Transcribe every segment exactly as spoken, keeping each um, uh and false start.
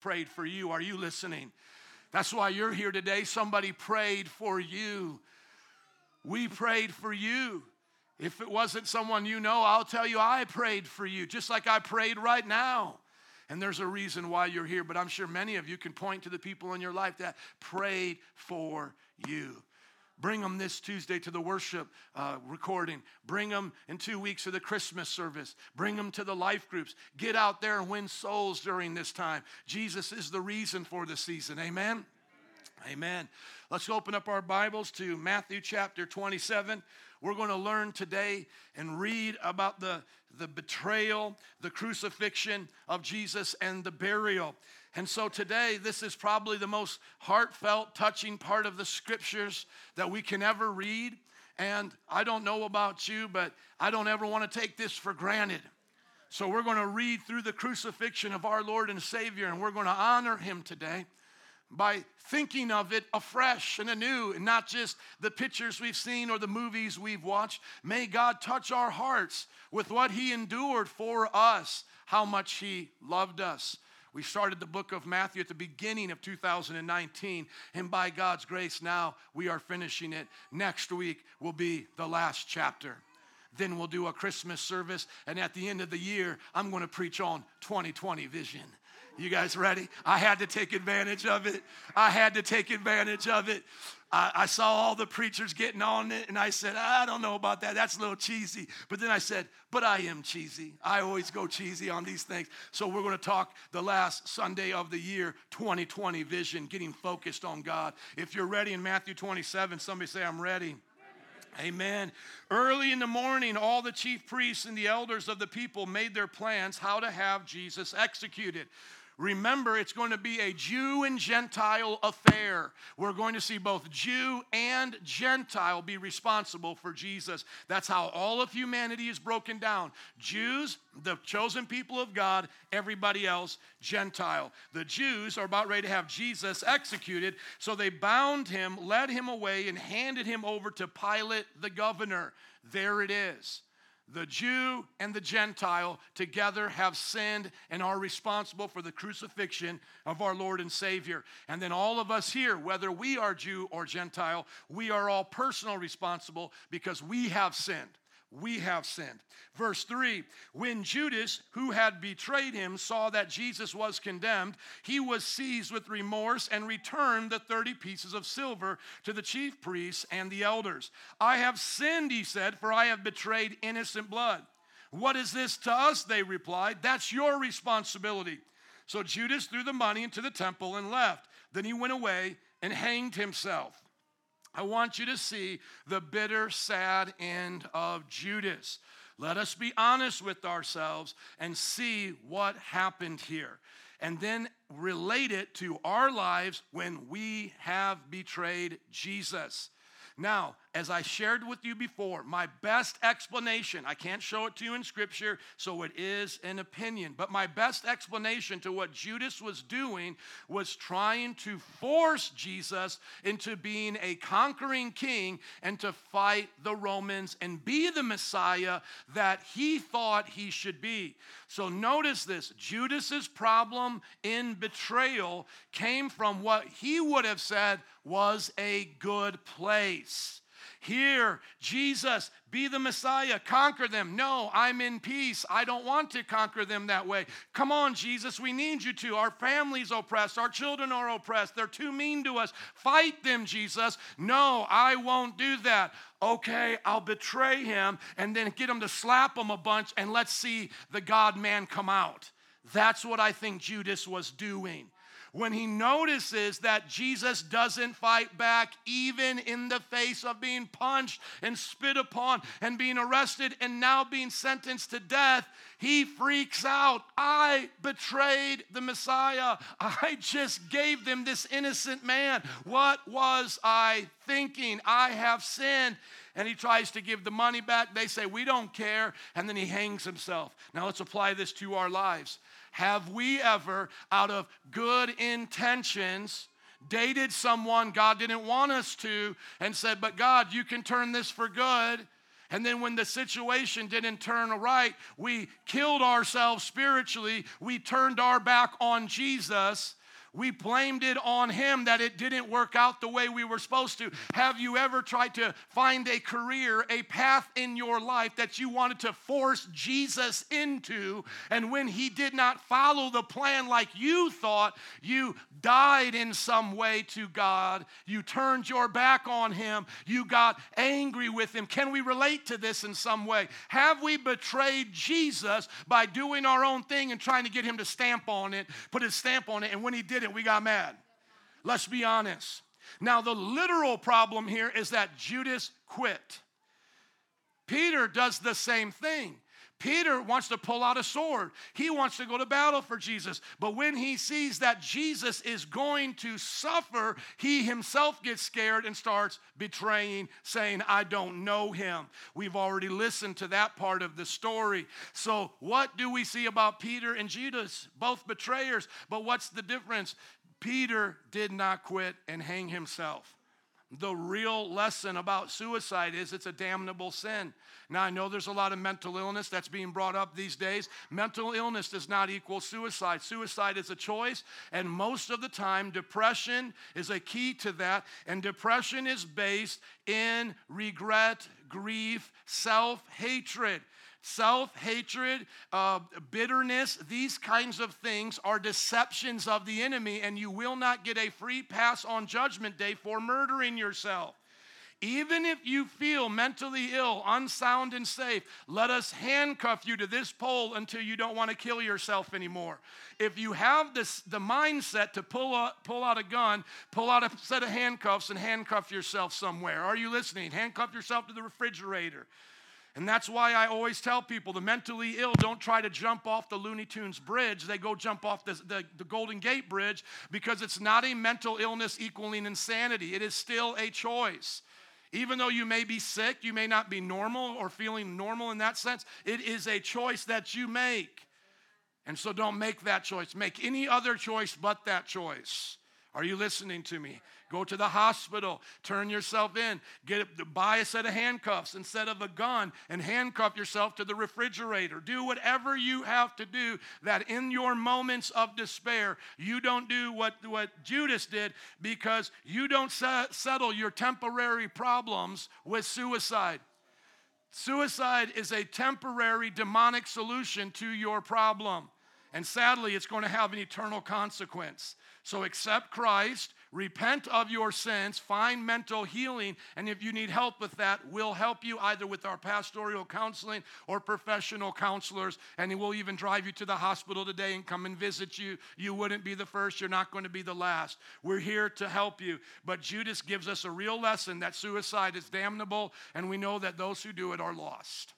prayed for you. Are you listening? That's why you're here today. Somebody prayed for you. We prayed for you. If it wasn't someone you know, I'll tell you I prayed for you, just like I prayed right now. And there's a reason why you're here, but I'm sure many of you can point to the people in your life that prayed for you. Bring them this Tuesday to the worship uh, recording. Bring them in two weeks to the Christmas service. Bring them to the life groups. Get out there and win souls during this time. Jesus is the reason for the season. Amen? Amen. Amen. Let's open up our Bibles to Matthew chapter twenty-seven. We're going to learn today and read about the, the betrayal, the crucifixion of Jesus, and the burial. And so today, this is probably the most heartfelt, touching part of the scriptures that we can ever read. And I don't know about you, but I don't ever want to take this for granted. So we're going to read through the crucifixion of our Lord and Savior, and we're going to honor him today by thinking of it afresh and anew, and not just the pictures we've seen or the movies we've watched. May God touch our hearts with what he endured for us, how much he loved us. We started the book of Matthew at the beginning of two thousand nineteen, and by God's grace now we are finishing it. Next week will be the last chapter. Then we'll do a Christmas service, and at the end of the year, I'm going to preach on twenty twenty vision. You guys ready? I had to take advantage of it. I had to take advantage of it. I, I saw all the preachers getting on it, and I said, I don't know about that. That's a little cheesy. But then I said, but I am cheesy. I always go cheesy on these things. So we're going to talk the last Sunday of the year, twenty twenty vision, getting focused on God. If you're ready in Matthew twenty-seven, somebody say, I'm ready. Amen. Early in the morning, all the chief priests and the elders of the people made their plans how to have Jesus executed. Remember, it's going to be a Jew and Gentile affair. We're going to see both Jew and Gentile be responsible for Jesus. That's how all of humanity is broken down. Jews, the chosen people of God, everybody else, Gentile. The Jews are about ready to have Jesus executed, so they bound him, led him away, and handed him over to Pilate the governor. There it is. The Jew and the Gentile together have sinned and are responsible for the crucifixion of our Lord and Savior. And then all of us here, whether we are Jew or Gentile, we are all personally responsible because we have sinned. We have sinned. Verse three, when Judas, who had betrayed him, saw that Jesus was condemned, he was seized with remorse and returned the thirty pieces of silver to the chief priests and the elders. I have sinned, he said, for I have betrayed innocent blood. What is this to us, they replied. That's your responsibility. So Judas threw the money into the temple and left. Then he went away and hanged himself. I want you to see the bitter, sad end of Judas. Let us be honest with ourselves and see what happened here. And then relate it to our lives when we have betrayed Jesus. Now, as I shared with you before, my best explanation, I can't show it to you in Scripture, so it is an opinion, but my best explanation to what Judas was doing was trying to force Jesus into being a conquering king and to fight the Romans and be the Messiah that he thought he should be. So notice this, Judas's problem in betrayal came from what he would have said was a good place. Here, Jesus, be the Messiah, conquer them. No, I'm in peace. I don't want to conquer them that way. Come on, Jesus, we need you to. Our family's oppressed. Our children are oppressed. They're too mean to us. Fight them, Jesus. No, I won't do that. Okay, I'll betray him and then get him to slap him a bunch and let's see the God-man come out. That's what I think Judas was doing. When he notices that Jesus doesn't fight back, even in the face of being punched and spit upon and being arrested and now being sentenced to death, he freaks out. I betrayed the Messiah. I just gave them this innocent man. What was I thinking? I have sinned. And he tries to give the money back. They say, we don't care. And then he hangs himself. Now let's apply this to our lives. Have we ever, out of good intentions, dated someone God didn't want us to and said, but God, you can turn this for good? And then when the situation didn't turn right, we killed ourselves spiritually. We turned our back on Jesus. We blamed it on him that it didn't work out the way we were supposed to. Have you ever tried to find a career, a path in your life that you wanted to force Jesus into, and when he did not follow the plan like you thought, you died in some way to God. You turned your back on him. You got angry with him. Can we relate to this in some way? Have we betrayed Jesus by doing our own thing and trying to get him to stamp on it, put his stamp on it, and when he did it, we got mad? Let's be honest. Now, the literal problem here is that Judas quit. Peter does the same thing. Peter wants to pull out a sword. He wants to go to battle for Jesus. But when he sees that Jesus is going to suffer, he himself gets scared and starts betraying, saying, I don't know him. We've already listened to that part of the story. So what do we see about Peter and Judas? Both betrayers. But what's the difference? Peter did not quit and hang himself. The real lesson about suicide is it's a damnable sin. Now, I know there's a lot of mental illness that's being brought up these days. Mental illness does not equal suicide. Suicide is a choice, and most of the time, depression is a key to that, and depression is based in regret, grief, self-hatred. Self-hatred, uh, bitterness, these kinds of things are deceptions of the enemy, and you will not get a free pass on Judgment Day for murdering yourself. Even if you feel mentally ill, unsound, and safe, let us handcuff you to this pole until you don't want to kill yourself anymore. If you have this, the mindset to pull, up, pull out a gun, pull out a set of handcuffs, and handcuff yourself somewhere. Are you listening? Handcuff yourself to the refrigerator. And that's why I always tell people, the mentally ill don't try to jump off the Looney Tunes bridge. They go jump off the, the, the Golden Gate Bridge, because it's not a mental illness equaling insanity. It is still a choice. Even though you may be sick, you may not be normal or feeling normal in that sense, it is a choice that you make. And so don't make that choice. Make any other choice but that choice. Are you listening to me? Go to the hospital, turn yourself in, get buy a set of handcuffs instead of a gun, and handcuff yourself to the refrigerator. Do whatever you have to do, that in your moments of despair, you don't do what, what Judas did, because you don't se- settle your temporary problems with suicide. Suicide is a temporary demonic solution to your problem. And sadly, it's going to have an eternal consequence. So accept Christ, repent of your sins, find mental healing, and if you need help with that, we'll help you either with our pastoral counseling or professional counselors, and we'll even drive you to the hospital today and come and visit you. You wouldn't be the first. You're not going to be the last. We're here to help you. But Judas gives us a real lesson that suicide is damnable, and we know that those who do it are lost.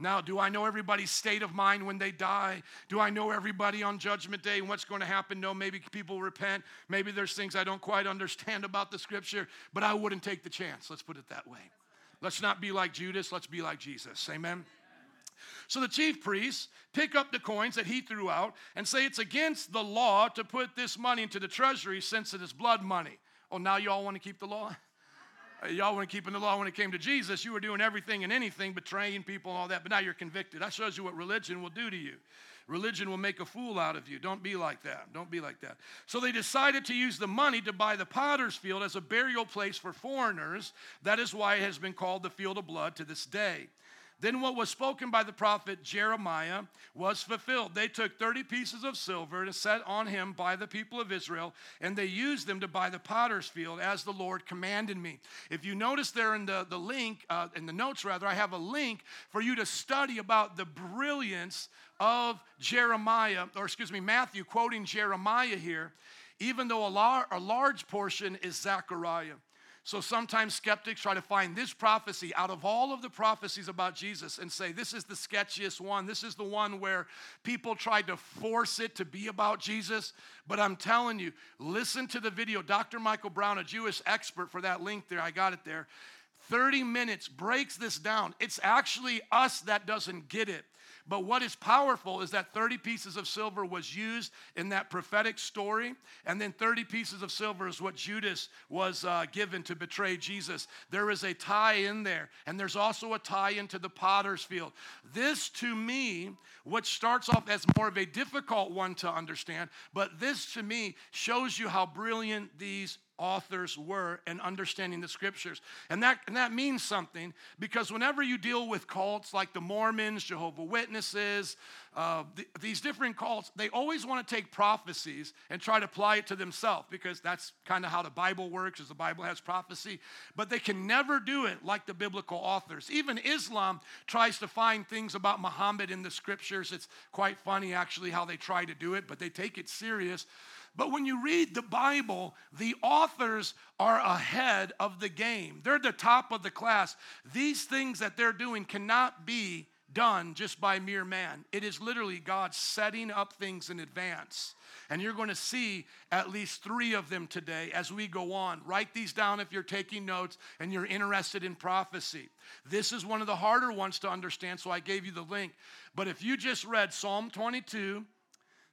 Now, do I know everybody's state of mind when they die? Do I know everybody on Judgment Day and what's going to happen? No, maybe people repent. Maybe there's things I don't quite understand about the Scripture, but I wouldn't take the chance. Let's put it that way. Let's not be like Judas. Let's be like Jesus. Amen? So the chief priests pick up the coins that he threw out and say it's against the law to put this money into the treasury since it is blood money. Oh, now you all want to keep the law? Y'all weren't keeping the law when it came to Jesus. You were doing everything and anything, betraying people and all that, but now you're convicted. That shows you what religion will do to you. Religion will make a fool out of you. Don't be like that. Don't be like that. So they decided to use the money to buy the potter's field as a burial place for foreigners. That is why it has been called the Field of Blood to this day. Then what was spoken by the prophet Jeremiah was fulfilled. They took thirty pieces of silver and set on him by the people of Israel, and they used them to buy the potter's field as the Lord commanded me. If you notice there in the, the link, uh, in the notes rather, I have a link for you to study about the brilliance of Jeremiah, or excuse me, Matthew quoting Jeremiah here, even though a, lar- a large portion is Zechariah. So sometimes skeptics try to find this prophecy out of all of the prophecies about Jesus and say, this is the sketchiest one. This is the one where people tried to force it to be about Jesus. But I'm telling you, listen to the video. Doctor Michael Brown, a Jewish expert, for that link there. I got it there. thirty minutes breaks this down. It's actually us that doesn't get it. But what is powerful is that thirty pieces of silver was used in that prophetic story, and then thirty pieces of silver is what Judas was uh, given to betray Jesus. There is a tie in there, and there's also a tie into the potter's field. This, to me, what starts off as more of a difficult one to understand, but this, to me, shows you how brilliant these authors were in understanding the scriptures. And that, and that means something, because whenever you deal with cults like the Mormons, Jehovah's Witnesses, uh, the, these different cults, they always want to take prophecies and try to apply it to themselves, because that's kind of how the Bible works, is the Bible has prophecy. But they can never do it like the biblical authors. Even Islam tries to find things about Muhammad in the scriptures. It's quite funny, actually, how they try to do it, but they take it serious. But when you read the Bible, the authors are ahead of the game. They're the top of the class. These things that they're doing cannot be done just by mere man. It is literally God setting up things in advance. And you're going to see at least three of them today as we go on. Write these down if you're taking notes and you're interested in prophecy. This is one of the harder ones to understand, so I gave you the link. But if you just read Psalm twenty-two,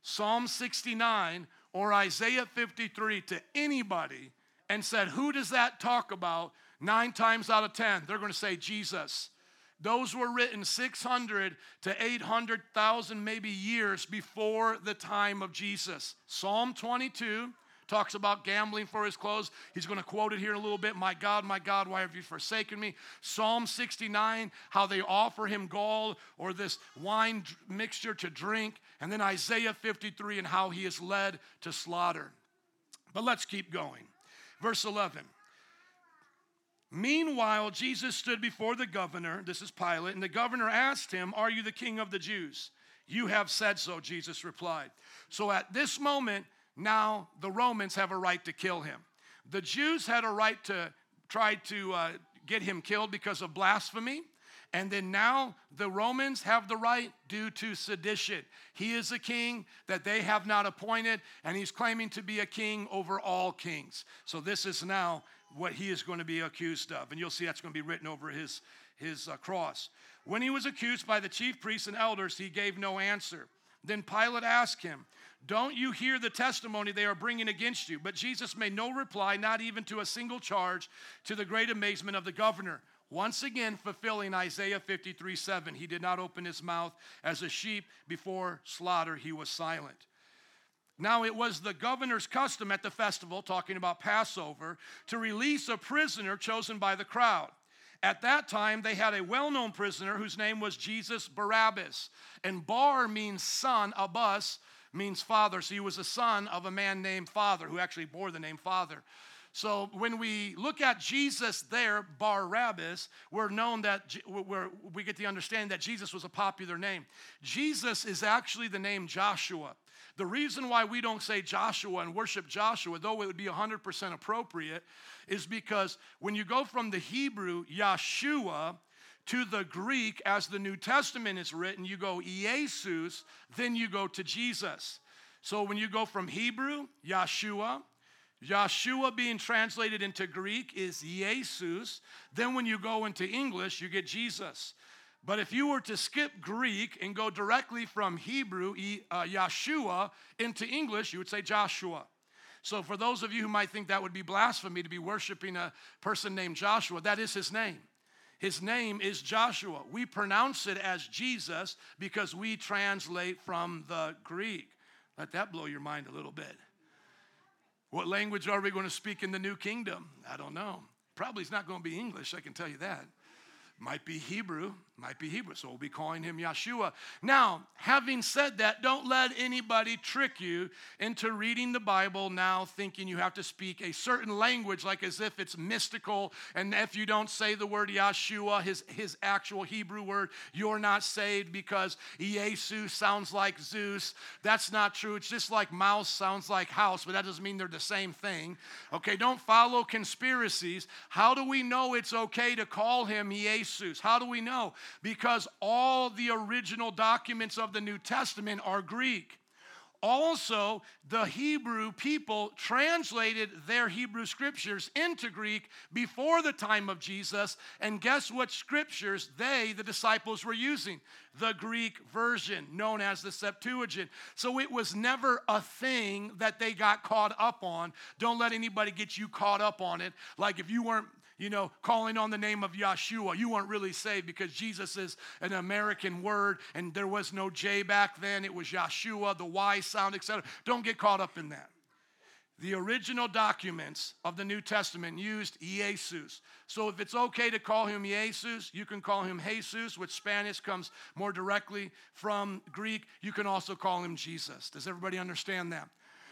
Psalm sixty-nine, or Isaiah fifty-three to anybody and said, who does that talk about? Nine times out of ten, they're going to say Jesus. Those were written six hundred to eight hundred thousand maybe years before the time of Jesus. Psalm twenty-two talks about gambling for his clothes. He's going to quote it here in a little bit. My God, my God, why have you forsaken me? Psalm sixty-nine, how they offer him gall or this wine mixture to drink. And then Isaiah fifty-three and how he is led to slaughter. But let's keep going. Verse eleven. Meanwhile, Jesus stood before the governor, this is Pilate, and the governor asked him, are you the king of the Jews? You have said so, Jesus replied. So at this moment, now the Romans have a right to kill him. The Jews had a right to try to uh, get him killed because of blasphemy. And then now the Romans have the right due to sedition. He is a king that they have not appointed, and he's claiming to be a king over all kings. So this is now what he is going to be accused of. And you'll see that's going to be written over his, his uh, cross. When he was accused by the chief priests and elders, he gave no answer. Then Pilate asked him, don't you hear the testimony they are bringing against you? But Jesus made no reply, not even to a single charge, to the great amazement of the governor. Once again, fulfilling Isaiah fifty-three seven. He did not open his mouth. As a sheep before slaughter, he was silent. Now it was the governor's custom at the festival, talking about Passover, to release a prisoner chosen by the crowd. At that time, they had a well-known prisoner whose name was Jesus Barabbas. And Bar means son, Abbas means father. So he was a son of a man named Father, who actually bore the name Father. So when we look at Jesus there, Barabbas, we're known that we're, we get the understanding that Jesus was a popular name. Jesus is actually the name Joshua. The reason why we don't say Joshua and worship Joshua, though it would be one hundred percent appropriate, is because when you go from the Hebrew Yeshua to the Greek, as the New Testament is written, you go Iēsous, then you go to Jesus. So when you go from Hebrew, Yeshua, Yeshua being translated into Greek is Iēsous. Then when you go into English, you get Jesus. But if you were to skip Greek and go directly from Hebrew, uh, Yeshua, into English, you would say Joshua. So for those of you who might think that would be blasphemy to be worshiping a person named Joshua, that is his name. His name is Joshua. We pronounce it as Jesus because we translate from the Greek. Let that blow your mind a little bit. What language are we going to speak in the new kingdom? I don't know. Probably it's not going to be English, I can tell you that. Might be Hebrew, might be Hebrew. So we'll be calling him Yeshua. Now, having said that, don't let anybody trick you into reading the Bible now thinking you have to speak a certain language like as if it's mystical. And if you don't say the word Yeshua, his, his actual Hebrew word, you're not saved because Iēsous sounds like Zeus. That's not true. It's just like mouse sounds like house, but that doesn't mean they're the same thing. Okay, don't follow conspiracies. How do we know it's okay to call him Iēsous? How do we know? Because all the original documents of the New Testament are Greek. Also, the Hebrew people translated their Hebrew scriptures into Greek before the time of Jesus. And guess what scriptures they, the disciples, were using? The Greek version, known as the Septuagint. So it was never a thing that they got caught up on. Don't let anybody get you caught up on it. Like if you weren't, you know, calling on the name of Yeshua, you weren't really saved, because Jesus is an American word and there was no J back then. It was Yeshua, the Y sound, et cetera. Don't get caught up in that. The original documents of the New Testament used Iēsous. So if it's okay to call him Iēsous, you can call him Jesus, which Spanish comes more directly from Greek. You can also call him Jesus. Does everybody understand that?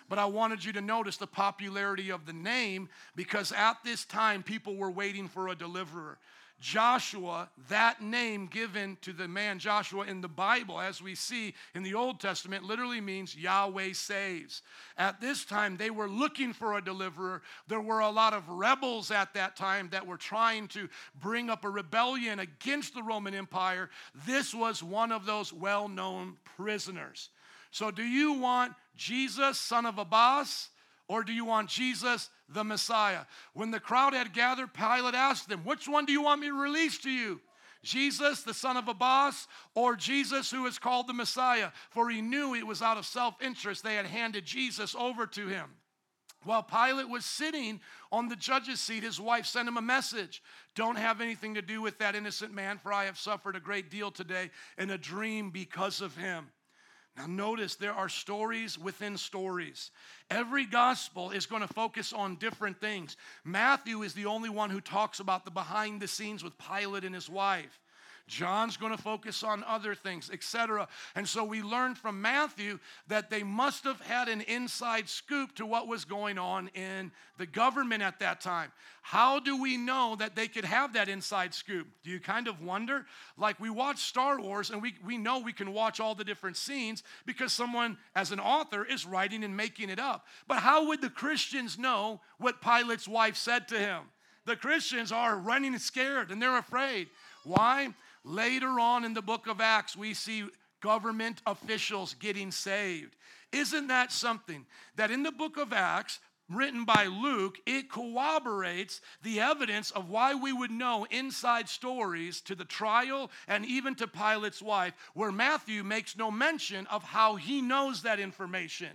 But I wanted you to notice the popularity of the name, because at this time, people were waiting for a deliverer. Joshua, that name given to the man Joshua in the Bible, as we see in the Old Testament, literally means Yahweh saves. At this time, they were looking for a deliverer. There were a lot of rebels at that time that were trying to bring up a rebellion against the Roman Empire. This was one of those well-known prisoners. So do you want Jesus, son of Abbas, or do you want Jesus, the Messiah? When the crowd had gathered, Pilate asked them, which one do you want me to release to you? Jesus, the son of Abbas, or Jesus who is called the Messiah? For he knew it was out of self-interest they had handed Jesus over to him. While Pilate was sitting on the judge's seat, his wife sent him a message. Don't have anything to do with that innocent man, for I have suffered a great deal today in a dream because of him. Now notice, there are stories within stories. Every gospel is going to focus on different things. Matthew is the only one who talks about the behind the scenes with Pilate and his wife. John's going to focus on other things, et cetera. And so we learned from Matthew that they must have had an inside scoop to what was going on in the government at that time. How do we know that they could have that inside scoop? Do you kind of wonder? Like, we watch Star Wars and we, we know we can watch all the different scenes because someone, as an author, is writing and making it up. But how would the Christians know what Pilate's wife said to him? The Christians are running scared and they're afraid. Why? Later on in the book of Acts, we see government officials getting saved. Isn't that something? That in the book of Acts, written by Luke, it corroborates the evidence of why we would know inside stories to the trial and even to Pilate's wife, where Matthew makes no mention of how he knows that information.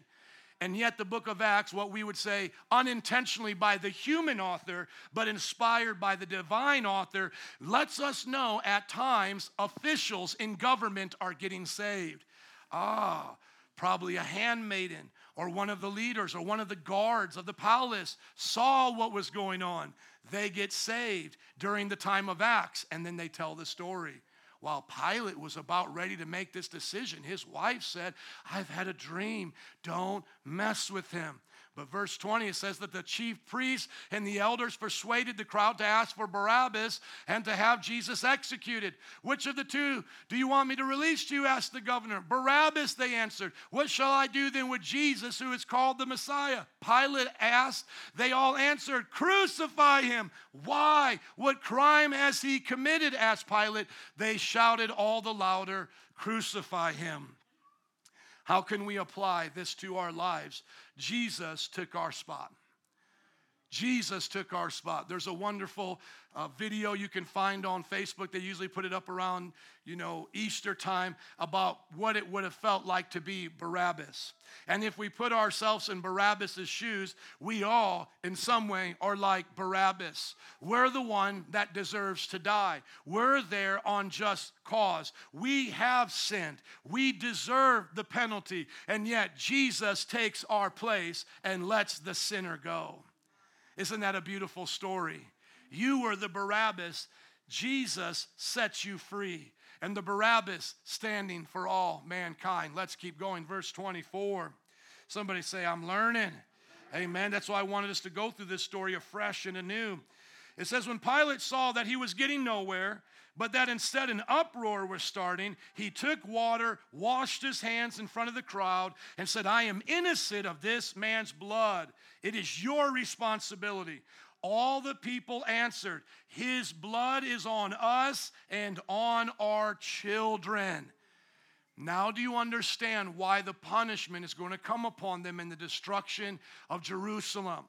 And yet the book of Acts, what we would say unintentionally by the human author, but inspired by the divine author, lets us know at times officials in government are getting saved. Ah, probably a handmaiden or one of the leaders or one of the guards of the palace saw what was going on. They get saved during the time of Acts, and then they tell the story. While Pilate was about ready to make this decision, his wife said, I've had a dream. Don't mess with him. But verse twenty, it says that the chief priests and the elders persuaded the crowd to ask for Barabbas and to have Jesus executed. Which of the two do you want me to release to you, asked the governor. Barabbas, they answered. What shall I do then with Jesus, who is called the Messiah? Pilate asked. They all answered, crucify him. Why? What crime has he committed, asked Pilate. They shouted all the louder, crucify him. How can we apply this to our lives? Jesus took our spot. Jesus took our spot. There's a wonderful uh, video you can find on Facebook. They usually put it up around, you know, Easter time, about what it would have felt like to be Barabbas. And if we put ourselves in Barabbas's shoes, we all, in some way, are like Barabbas. We're the one that deserves to die. We're there on just cause. We have sinned. We deserve the penalty. And yet Jesus takes our place and lets the sinner go. Isn't that a beautiful story? You were the Barabbas. Jesus sets you free. And the Barabbas standing for all mankind. Let's keep going. Verse twenty-four. Somebody say, I'm learning. Amen. That's why I wanted us to go through this story afresh and anew. It says, when Pilate saw that he was getting nowhere, but that instead an uproar was starting, he took water, washed his hands in front of the crowd, and said, I am innocent of this man's blood. It is your responsibility. All the people answered, his blood is on us and on our children. Now do you understand why the punishment is going to come upon them in the destruction of Jerusalem?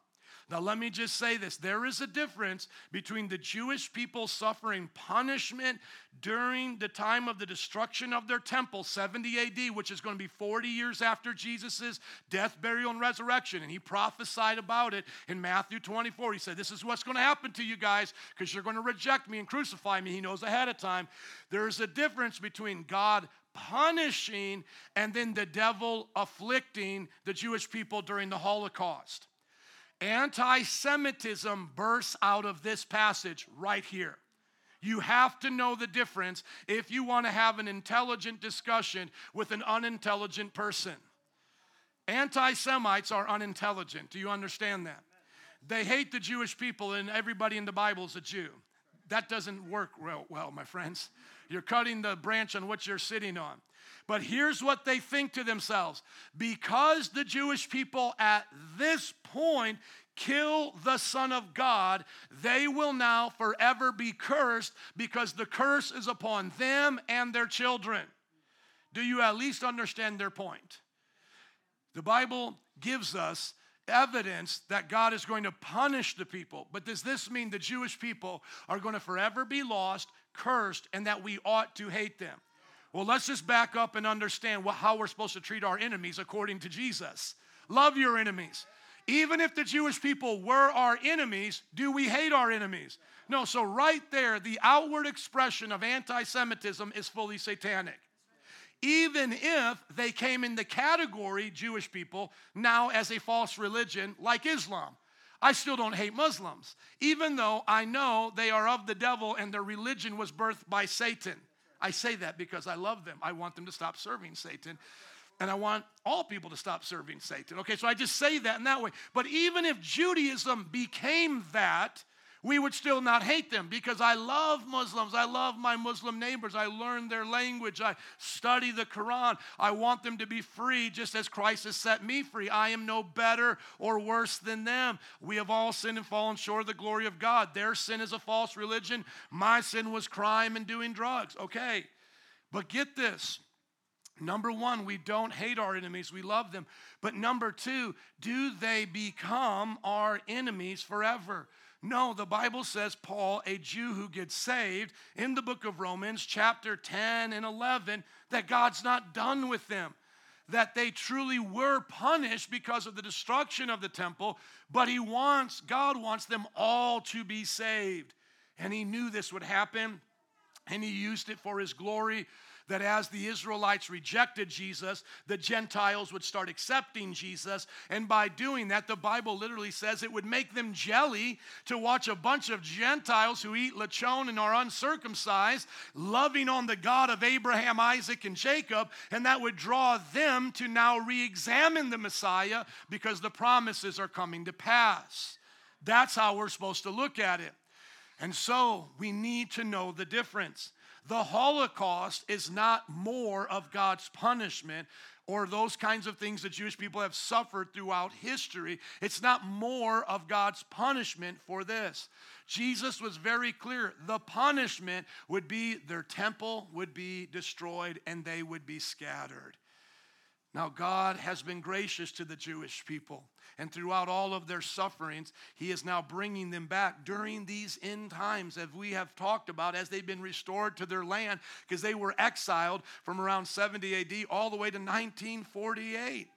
Now let me just say this. There is a difference between the Jewish people suffering punishment during the time of the destruction of their temple, seventy A D, which is going to be forty years after Jesus' death, burial, and resurrection. And he prophesied about it in Matthew twenty-four. He said, this is what's going to happen to you guys because you're going to reject me and crucify me. He knows ahead of time. There is a difference between God punishing and then the devil afflicting the Jewish people during the Holocaust. Anti-Semitism bursts out of this passage right here. You have to know the difference if you want to have an intelligent discussion with an unintelligent person. Anti-Semites are unintelligent. Do you understand that? They hate the Jewish people, and everybody in the Bible is a Jew. That doesn't work real well, my friends. You're cutting the branch on which you're sitting on. But here's what they think to themselves. Because the Jewish people at this point kill the Son of God, they will now forever be cursed because the curse is upon them and their children. Do you at least understand their point? The Bible gives us evidence that God is going to punish the people. But does this mean the Jewish people are going to forever be lost, cursed, and that we ought to hate them? Well, let's just back up and understand what, how we're supposed to treat our enemies according to Jesus. Love your enemies. Even if the Jewish people were our enemies, do we hate our enemies? No, so right there, the outward expression of anti-Semitism is fully satanic. Even if they came in the category, Jewish people, now as a false religion like Islam. I still don't hate Muslims, even though I know they are of the devil and their religion was birthed by Satan. I say that because I love them. I want them to stop serving Satan, and I want all people to stop serving Satan. Okay, so I just say that in that way. But even if Judaism became that, we would still not hate them because I love Muslims. I love my Muslim neighbors. I learn their language. I study the Quran. I want them to be free just as Christ has set me free. I am no better or worse than them. We have all sinned and fallen short of the glory of God. Their sin is a false religion. My sin was crime and doing drugs. Okay, but get this. Number one, we don't hate our enemies. We love them. But number two, do they become our enemies forever? No, the Bible says Paul, a Jew who gets saved, in the book of Romans, chapter ten and eleven, that God's not done with them, that they truly were punished because of the destruction of the temple, but he wants, God wants them all to be saved. And he knew this would happen, and he used it for his glory, that as the Israelites rejected Jesus, the Gentiles would start accepting Jesus. And by doing that, the Bible literally says it would make them jelly to watch a bunch of Gentiles who eat lechon and are uncircumcised, loving on the God of Abraham, Isaac, and Jacob, and that would draw them to now re-examine the Messiah because the promises are coming to pass. That's how we're supposed to look at it. And so we need to know the difference. The Holocaust is not more of God's punishment or those kinds of things that Jewish people have suffered throughout history. It's not more of God's punishment for this. Jesus was very clear. The punishment would be their temple would be destroyed and they would be scattered. Now, God has been gracious to the Jewish people, and throughout all of their sufferings, he is now bringing them back during these end times that we have talked about as they've been restored to their land because they were exiled from around seventy A D all the way to nineteen forty-eight.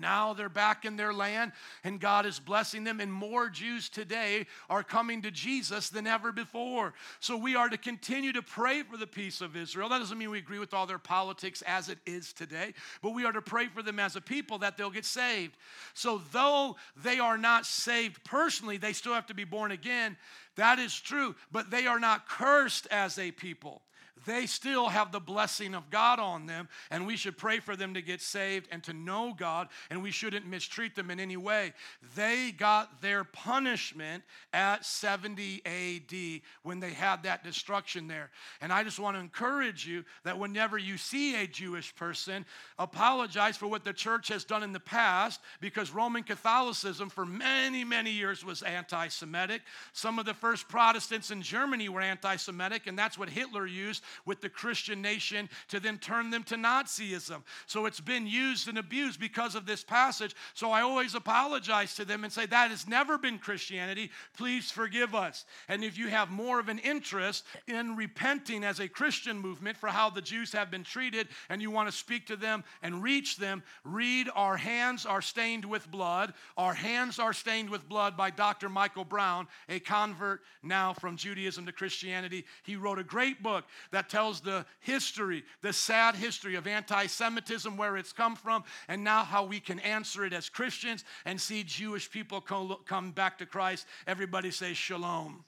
Now they're back in their land, and God is blessing them, and more Jews today are coming to Jesus than ever before. So we are to continue to pray for the peace of Israel. That doesn't mean we agree with all their politics as it is today, but we are to pray for them as a people that they'll get saved. So though they are not saved personally, they still have to be born again. That is true, but they are not cursed as a people. They still have the blessing of God on them, and we should pray for them to get saved and to know God, and we shouldn't mistreat them in any way. They got their punishment at seventy A D when they had that destruction there. And I just want to encourage you that whenever you see a Jewish person, apologize for what the church has done in the past, because Roman Catholicism for many, many years was anti-Semitic. Some of the first Protestants in Germany were anti-Semitic, and that's what Hitler used with the Christian nation to then turn them to Nazism. So it's been used and abused because of this passage. So I always apologize to them and say, that has never been Christianity. Please forgive us. And if you have more of an interest in repenting as a Christian movement for how the Jews have been treated and you want to speak to them and reach them, read Our Hands Are Stained with Blood, Our Hands Are Stained with Blood by Doctor Michael Brown, a convert now from Judaism to Christianity. He wrote a great book that tells the history, the sad history of anti-Semitism, where it's come from, and now how we can answer it as Christians and see Jewish people come back to Christ. Everybody say Shalom. Shalom.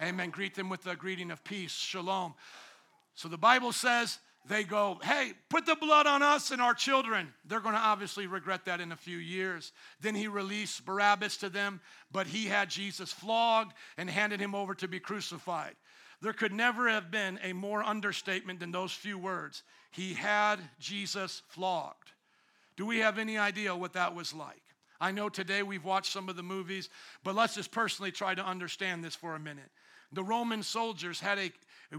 Amen. Greet them with the greeting of peace. Shalom. So the Bible says they go, hey, put the blood on us and our children. They're going to obviously regret that in a few years. Then he released Barabbas to them, but he had Jesus flogged and handed him over to be crucified. There could never have been a more understatement than those few words. He had Jesus flogged. Do we have any idea what that was like? I know today we've watched some of the movies, but let's just personally try to understand this for a minute. The Roman soldiers had a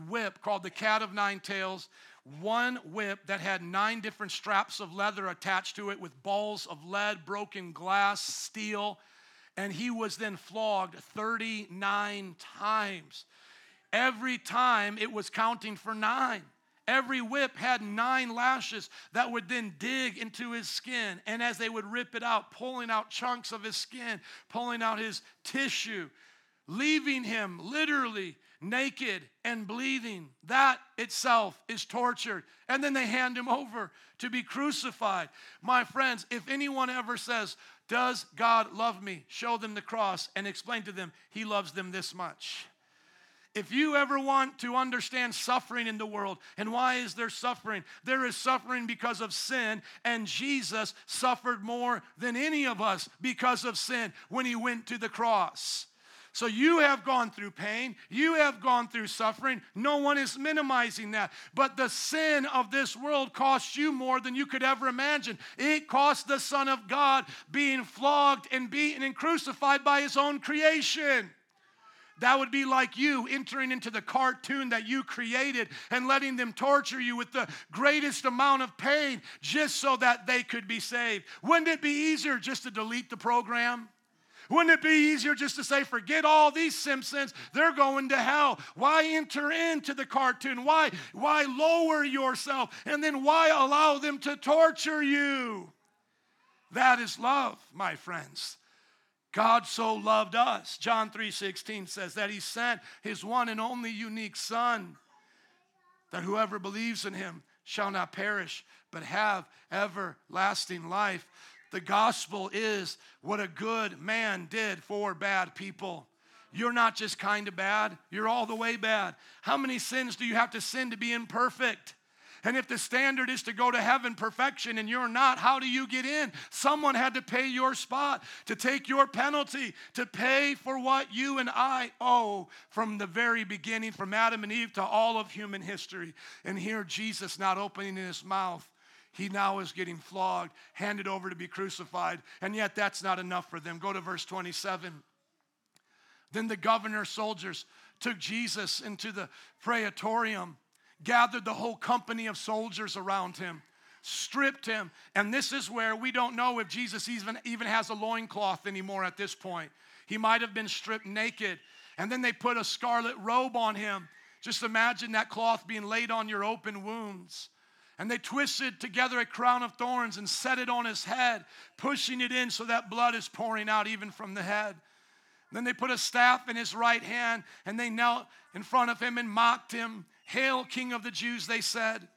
whip called the cat of nine tails, one whip that had nine different straps of leather attached to it with balls of lead, broken glass, steel, and he was then flogged thirty-nine times. Every time it was counting for nine. Every whip had nine lashes that would then dig into his skin, and as they would rip it out, pulling out chunks of his skin, pulling out his tissue, leaving him literally naked and bleeding. That itself is torture. And then they hand him over to be crucified. My friends, if anyone ever says, does God love me? Show them the cross and explain to them, he loves them this much. If you ever want to understand suffering in the world and why is there suffering, there is suffering because of sin, and Jesus suffered more than any of us because of sin when he went to the cross. So you have gone through pain. You have gone through suffering. No one is minimizing that. But the sin of this world costs you more than you could ever imagine. It cost the Son of God being flogged and beaten and crucified by his own creation. That would be like you entering into the cartoon that you created and letting them torture you with the greatest amount of pain just so that they could be saved. Wouldn't it be easier just to delete the program? Wouldn't it be easier just to say, forget all these Simpsons, they're going to hell. Why enter into the cartoon? Why, why lower yourself? And then why allow them to torture you? That is love, my friends. God so loved us. John three sixteen says that he sent his one and only unique Son, that whoever believes in him shall not perish, but have everlasting life. The gospel is what a good man did for bad people. You're not just kind of bad. You're all the way bad. How many sins do you have to sin to be imperfect? And if the standard is to go to heaven, perfection, and you're not, how do you get in? Someone had to pay your spot, to take your penalty, to pay for what you and I owe from the very beginning, from Adam and Eve to all of human history. And here Jesus not opening his mouth. He now is getting flogged, handed over to be crucified, and yet that's not enough for them. Go to verse twenty-seven. Then the governor's soldiers took Jesus into the praetorium, gathered the whole company of soldiers around him, stripped him, and this is where we don't know if Jesus even, even has a loincloth anymore at this point. He might have been stripped naked, and then they put a scarlet robe on him. Just imagine that cloth being laid on your open wounds. And they twisted together a crown of thorns and set it on his head, pushing it in so that blood is pouring out even from the head. Then they put a staff in his right hand, and they knelt in front of him and mocked him. Hail, King of the Jews, they said.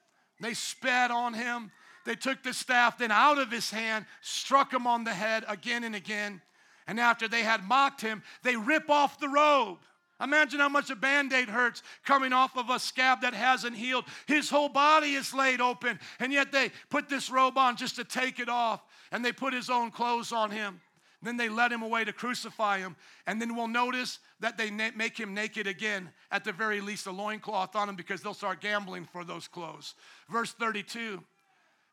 They spat on him. They took the staff then out of his hand, struck him on the head again and again. And after they had mocked him, they rip off the robe. Imagine how much a Band-Aid hurts coming off of a scab that hasn't healed. His whole body is laid open, and yet they put this robe on just to take it off, and they put his own clothes on him. Then they led him away to crucify him, and then we'll notice that they na- make him naked again, at the very least a loincloth on him, because they'll start gambling for those clothes. Verse thirty-two,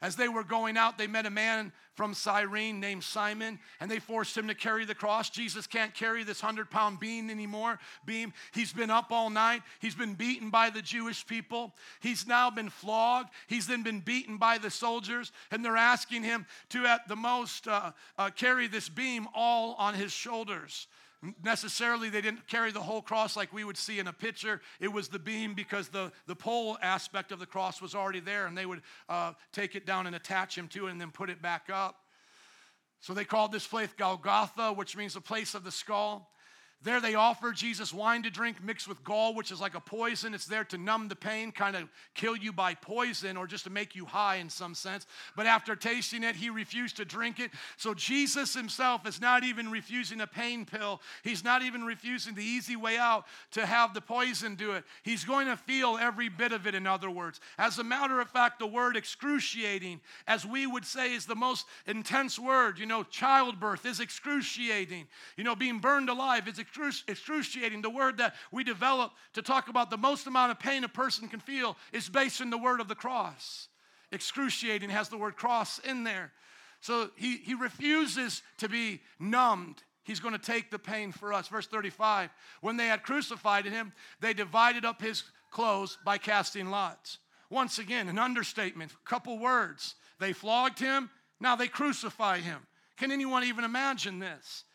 As they were going out, they met a man from Cyrene named Simon, and they forced him to carry the cross. Jesus can't carry this hundred-pound beam anymore. Beam. He's been up all night. He's been beaten by the Jewish people. He's now been flogged. He's then been beaten by the soldiers, and they're asking him to, at the most, uh, uh, carry this beam all on his shoulders. Necessarily, they didn't carry the whole cross like we would see in a picture. It was the beam because the, the pole aspect of the cross was already there, and they would uh, take it down and attach him to it and then put it back up. So they called this place Golgotha, which means the place of the skull. There they offered Jesus wine to drink mixed with gall, which is like a poison. It's there to numb the pain, kind of kill you by poison, or just to make you high in some sense. But after tasting it, he refused to drink it. So Jesus himself is not even refusing a pain pill. He's not even refusing the easy way out to have the poison do it. He's going to feel every bit of it, in other words. As a matter of fact, the word excruciating, as we would say, is the most intense word. You know, childbirth is excruciating. You know, being burned alive is excruciating. excruciating, the word that we develop to talk about the most amount of pain a person can feel, is based on the word of the cross. Excruciating has the word cross in there. So he, he refuses to be numbed. He's going to take the pain for us. Verse thirty-five, when they had crucified him, they divided up his clothes by casting lots. Once again, an understatement, a couple words. They flogged him, now they crucify him. Can anyone even imagine this?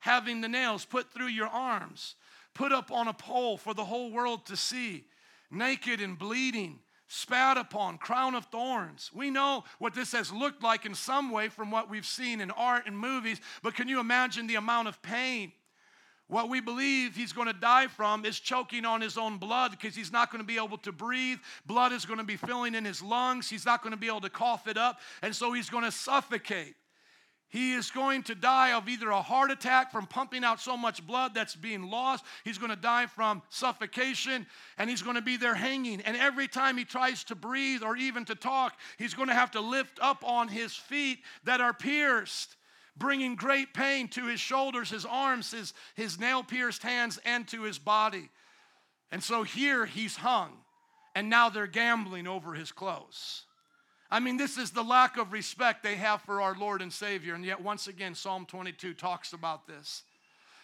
Having the nails put through your arms, put up on a pole for the whole world to see, naked and bleeding, spat upon, crown of thorns. We know what this has looked like in some way from what we've seen in art and movies, but can you imagine the amount of pain? What we believe he's going to die from is choking on his own blood, because he's not going to be able to breathe. Blood is going to be filling in his lungs. He's not going to be able to cough it up, and so he's going to suffocate. He is going to die of either a heart attack from pumping out so much blood that's being lost. He's going to die from suffocation, and he's going to be there hanging. And every time he tries to breathe or even to talk, he's going to have to lift up on his feet that are pierced, bringing great pain to his shoulders, his arms, his, his nail-pierced hands, and to his body. And so here he's hung, and now they're gambling over his clothes. I mean, this is the lack of respect they have for our Lord and Savior. And yet, once again, Psalm twenty-two talks about this.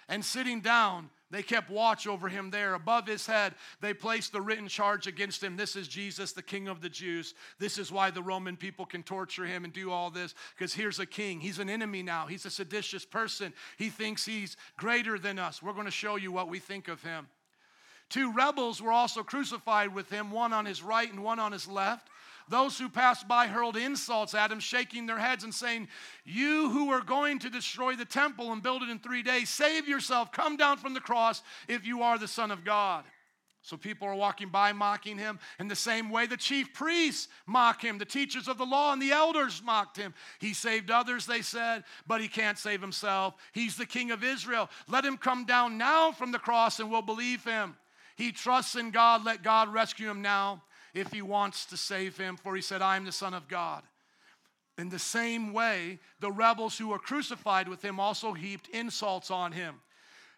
And sitting down, they kept watch over him there. Above his head, they placed the written charge against him. This is Jesus, the King of the Jews. This is why the Roman people can torture him and do all this, because here's a king. He's an enemy now. He's a seditious person. He thinks he's greater than us. We're going to show you what we think of him. Two rebels were also crucified with him, one on his right and one on his left. Those who passed by hurled insults at him, shaking their heads and saying, "You who are going to destroy the temple and build it in three days, save yourself, come down from the cross if you are the Son of God." So people are walking by mocking him. In the same way, the chief priests mock him. The teachers of the law and the elders mocked him. He saved others, they said, but he can't save himself. He's the King of Israel. Let him come down now from the cross and we'll believe him. He trusts in God. Let God rescue him now, if he wants to save him, for he said, "I am the Son of God." In the same way, the rebels who were crucified with him also heaped insults on him.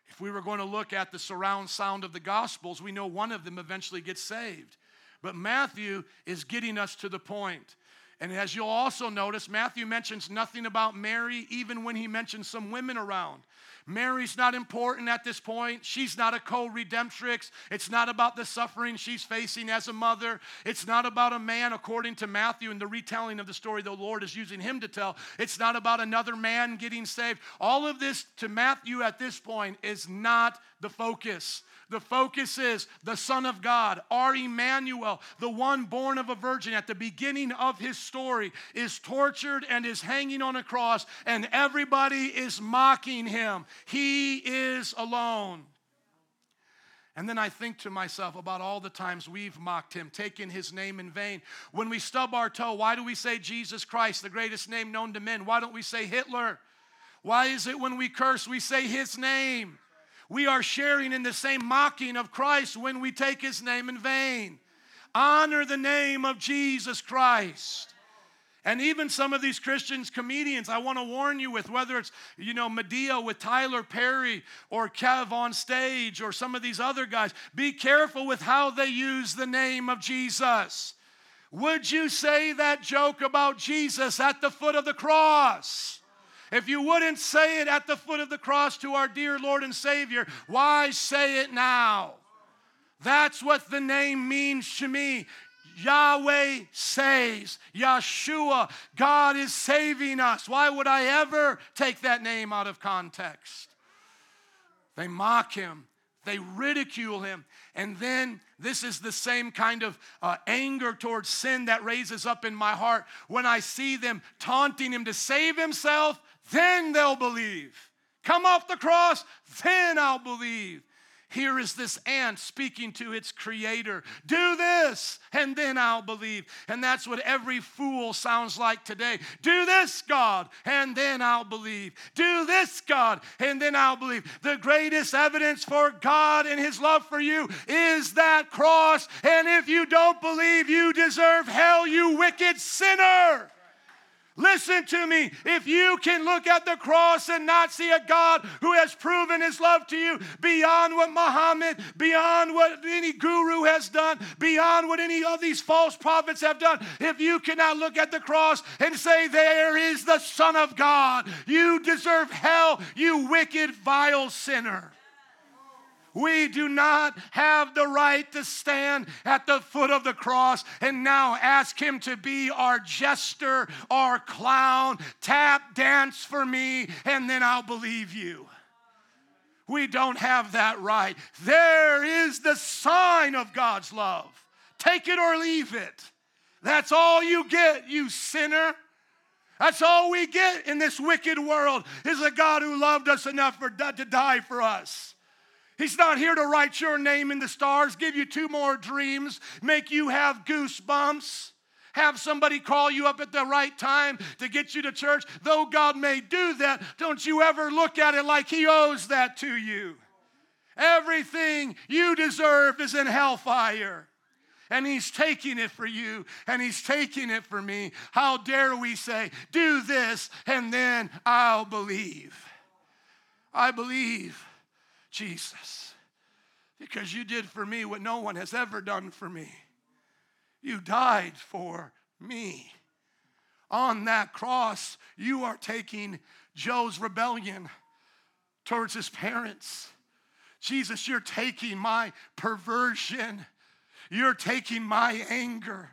If we were going to look at the surround sound of the Gospels, we know one of them eventually gets saved. But Matthew is getting us to the point. And as you'll also notice, Matthew mentions nothing about Mary, even when he mentions some women around. Mary's not important at this point. She's not a co-redemptrix. It's not about the suffering she's facing as a mother. It's not about a man, according to Matthew, and the retelling of the story the Lord is using him to tell. It's not about another man getting saved. All of this to Matthew at this point is not the focus. The focus is the Son of God, our Emmanuel, the one born of a virgin at the beginning of his story, is tortured and is hanging on a cross, and everybody is mocking him. He is alone. And then I think to myself about all the times we've mocked him, taken his name in vain. When we stub our toe, why do we say Jesus Christ, the greatest name known to men? Why don't we say Hitler? Why is it when we curse, we say his name? We are sharing in the same mocking of Christ when we take his name in vain. Honor the name of Jesus Christ. And even some of these Christian comedians, I want to warn you with, whether it's, you know, Medea with Tyler Perry or Kev on stage or some of these other guys, be careful with how they use the name of Jesus. Would you say that joke about Jesus at the foot of the cross? If you wouldn't say it at the foot of the cross to our dear Lord and Savior, why say it now? That's what the name means to me. Yahweh saves. Yeshua, God is saving us. Why would I ever take that name out of context? They mock him. They ridicule him. And then this is the same kind of uh, anger towards sin that raises up in my heart. When I see them taunting him to save himself, then they'll believe. Come off the cross, then I'll believe. Here is this ant speaking to its creator. Do this, and then I'll believe. And that's what every fool sounds like today. Do this, God, and then I'll believe. Do this, God, and then I'll believe. The greatest evidence for God and his love for you is that cross. And if you don't believe, you deserve hell, you wicked sinner. Listen to me. If you can look at the cross and not see a God who has proven his love to you beyond what Muhammad, beyond what any guru has done, beyond what any of these false prophets have done, if you cannot look at the cross and say, there is the Son of God, you deserve hell, you wicked, vile sinner. We do not have the right to stand at the foot of the cross and now ask him to be our jester, our clown, tap dance for me, and then I'll believe you. We don't have that right. There is the sign of God's love. Take it or leave it. That's all you get, you sinner. That's all we get in this wicked world is a God who loved us enough for, to die for us. He's not here to write your name in the stars, give you two more dreams, make you have goosebumps, have somebody call you up at the right time to get you to church. Though God may do that, don't you ever look at it like he owes that to you. Everything you deserve is in hellfire. And he's taking it for you, and he's taking it for me. How dare we say, do this, and then I'll believe. I believe. Jesus, because you did for me what no one has ever done for me. You died for me. On that cross, you are taking Joe's rebellion towards his parents. Jesus, you're taking my perversion. You're taking my anger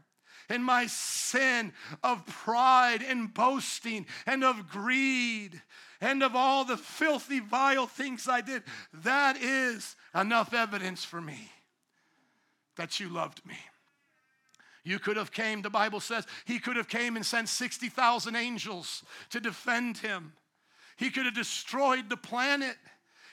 and my sin of pride and boasting and of greed and of all the filthy, vile things I did. That is enough evidence for me that you loved me. You could have came, the Bible says, he could have came and sent sixty thousand angels to defend him. He could have destroyed the planet,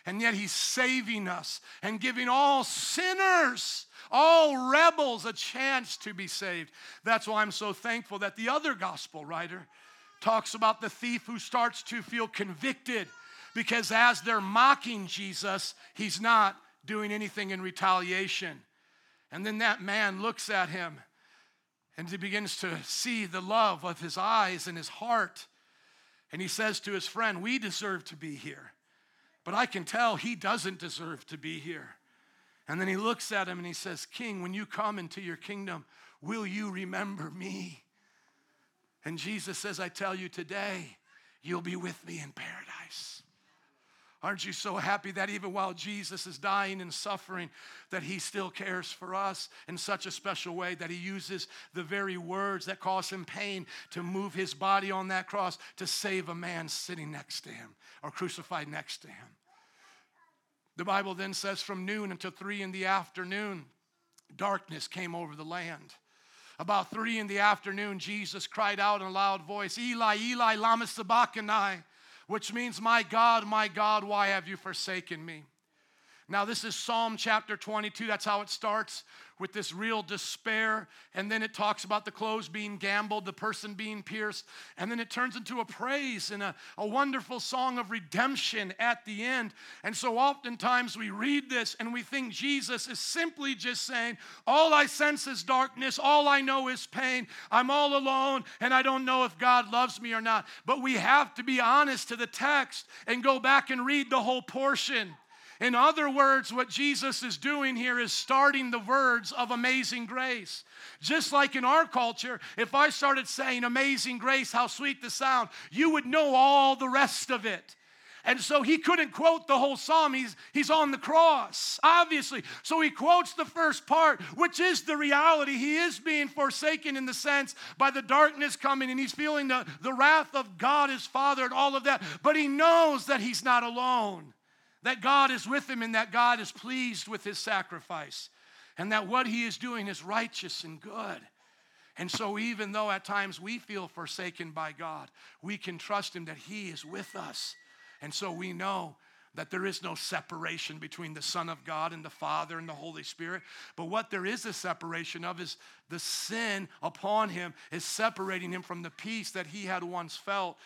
and yet he's saving us and giving all sinners, all rebels a chance to be saved. That's why I'm so thankful that the other gospel writer talks about the thief who starts to feel convicted because as they're mocking Jesus, he's not doing anything in retaliation. And then that man looks at him and he begins to see the love of his eyes and his heart. And he says to his friend, we deserve to be here, but I can tell he doesn't deserve to be here. And then he looks at him and he says, King, when you come into your kingdom, will you remember me? And Jesus says, I tell you today, you'll be with me in paradise. Aren't you so happy that even while Jesus is dying and suffering, that he still cares for us in such a special way that he uses the very words that cause him pain to move his body on that cross to save a man sitting next to him or crucified next to him? The Bible then says from noon until three in the afternoon, darkness came over the land. About three in the afternoon, Jesus cried out in a loud voice, Eli, Eli, lama sabachthani, which means, my God, my God, why have you forsaken me? Now, this is Psalm chapter twenty-two. That's how it starts, with this real despair. And then it talks about the clothes being gambled, the person being pierced. And then it turns into a praise and a, a wonderful song of redemption at the end. And so oftentimes we read this and we think Jesus is simply just saying, all I sense is darkness, all I know is pain, I'm all alone, and I don't know if God loves me or not. But we have to be honest to the text and go back and read the whole portion. In other words, what Jesus is doing here is starting the words of amazing grace. Just like in our culture, if I started saying amazing grace, how sweet the sound, you would know all the rest of it. And so he couldn't quote the whole psalm. He's, he's on the cross, obviously. So he quotes the first part, which is the reality. He is being forsaken in the sense by the darkness coming, and he's feeling the, the wrath of God, his Father, and all of that. But he knows that he's not alone, that God is with him and that God is pleased with his sacrifice and that what he is doing is righteous and good. And so even though at times we feel forsaken by God, we can trust him that he is with us. And so we know that there is no separation between the Son of God and the Father and the Holy Spirit. But what there is a separation of is the sin upon him is separating him from the peace that he had once felt,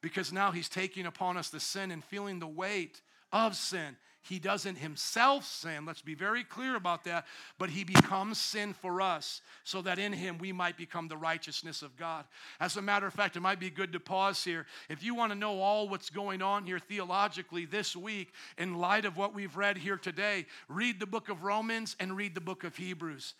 because now he's taking upon us the sin and feeling the weight of sin. He doesn't himself sin. Let's be very clear about that. But he becomes sin for us so that in him we might become the righteousness of God. As a matter of fact, it might be good to pause here. If you want to know all what's going on here theologically this week in light of what we've read here today, read the book of Romans and read the book of Hebrews.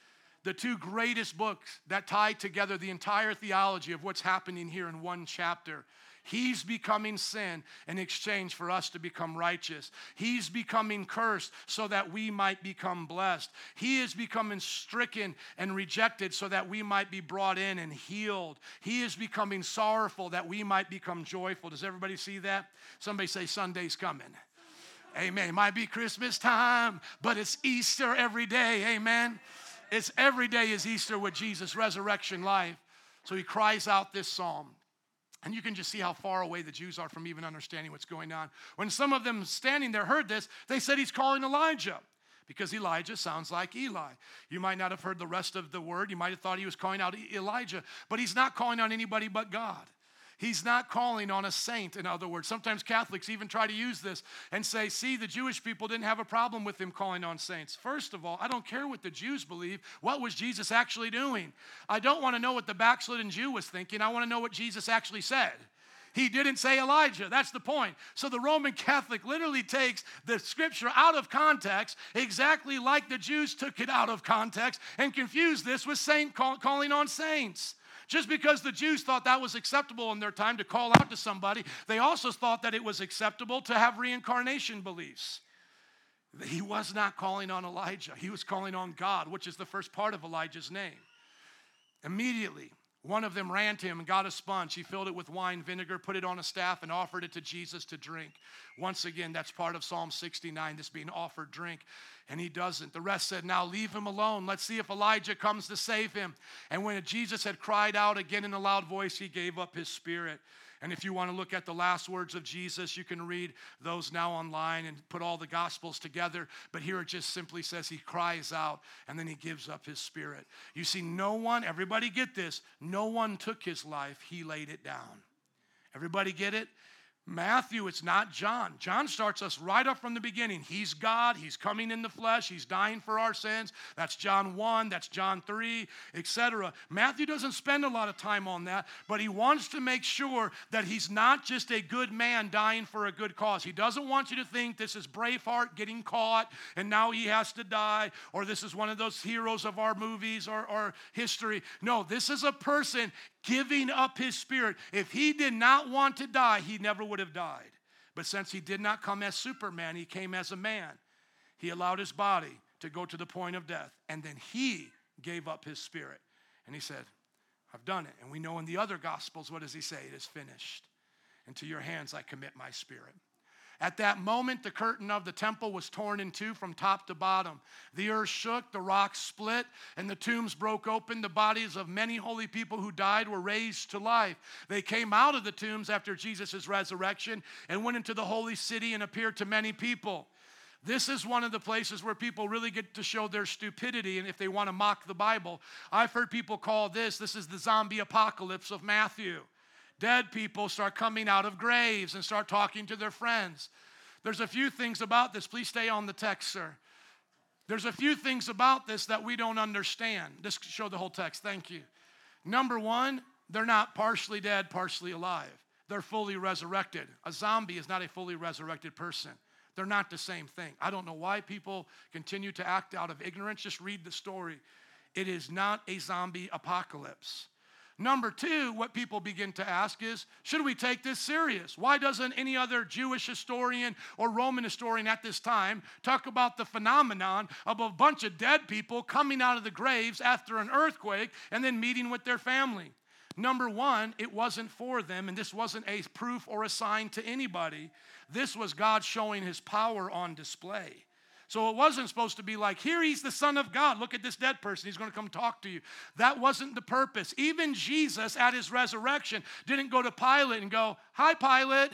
The two greatest books that tie together the entire theology of what's happening here in one chapter. He's becoming sin in exchange for us to become righteous. He's becoming cursed so that we might become blessed. He is becoming stricken and rejected so that we might be brought in and healed. He is becoming sorrowful that we might become joyful. Does everybody see that? Somebody say, Sunday's coming. Amen. It might be Christmas time, but it's Easter every day. Amen. It's every day is Easter with Jesus, resurrection life. So he cries out this psalm. And you can just see how far away the Jews are from even understanding what's going on. When some of them standing there heard this, they said he's calling Elijah, because Elijah sounds like Eli. You might not have heard the rest of the word. You might have thought he was calling out Elijah, but he's not calling on anybody but God. He's not calling on a saint, in other words. Sometimes Catholics even try to use this and say, see, the Jewish people didn't have a problem with him calling on saints. First of all, I don't care what the Jews believe. What was Jesus actually doing? I don't want to know what the backslidden Jew was thinking. I want to know what Jesus actually said. He didn't say Elijah. That's the point. So the Roman Catholic literally takes the scripture out of context, exactly like the Jews took it out of context, and confused this with saint call, calling on saints. Just because the Jews thought that was acceptable in their time to call out to somebody, they also thought that it was acceptable to have reincarnation beliefs. He was not calling on Elijah. He was calling on God, which is the first part of Elijah's name. Immediately, one of them ran to him and got a sponge. He filled it with wine, vinegar, put it on a staff, and offered it to Jesus to drink. Once again, that's part of Psalm sixty-nine, this being offered drink. And he doesn't. The rest said, now leave him alone. Let's see if Elijah comes to save him. And when Jesus had cried out again in a loud voice, he gave up his spirit. And if you want to look at the last words of Jesus, you can read those now online and put all the Gospels together. But here it just simply says he cries out and then he gives up his spirit. You see, no one, everybody get this, no one took his life. He laid it down. Everybody get it? Matthew, it's not John. John starts us right up from the beginning. He's God. He's coming in the flesh. He's dying for our sins. That's John one. That's John three, et cetera. Matthew doesn't spend a lot of time on that, but he wants to make sure that he's not just a good man dying for a good cause. He doesn't want you to think this is Braveheart getting caught and now he has to die, or this is one of those heroes of our movies or, or history. No, this is a person giving up his spirit. If he did not want to die, he never would have died. But since he did not come as Superman, he came as a man. He allowed his body to go to the point of death, and then he gave up his spirit. And he said, I've done it. And we know in the other Gospels, what does he say? It is finished. Into your hands I commit my spirit. At that moment, the curtain of the temple was torn in two from top to bottom. The earth shook, the rocks split, and the tombs broke open. The bodies of many holy people who died were raised to life. They came out of the tombs after Jesus' resurrection and went into the holy city and appeared to many people. This is one of the places where people really get to show their stupidity and if they want to mock the Bible. I've heard people call this, this is the zombie apocalypse of Matthew. Dead people start coming out of graves and start talking to their friends. There's a few things about this. Please stay on the text, sir. There's a few things about this that we don't understand. Just show the whole text. Thank you. Number one, they're not partially dead, partially alive. They're fully resurrected. A zombie is not a fully resurrected person. They're not the same thing. I don't know why people continue to act out of ignorance. Just read the story. It is not a zombie apocalypse. Number two, what people begin to ask is, should we take this serious? Why doesn't any other Jewish historian or Roman historian at this time talk about the phenomenon of a bunch of dead people coming out of the graves after an earthquake and then meeting with their family? Number one, it wasn't for them, and this wasn't a proof or a sign to anybody. This was God showing his power on display. So it wasn't supposed to be like, here he's the Son of God. Look at this dead person. He's going to come talk to you. That wasn't the purpose. Even Jesus at his resurrection didn't go to Pilate and go, hi, Pilate.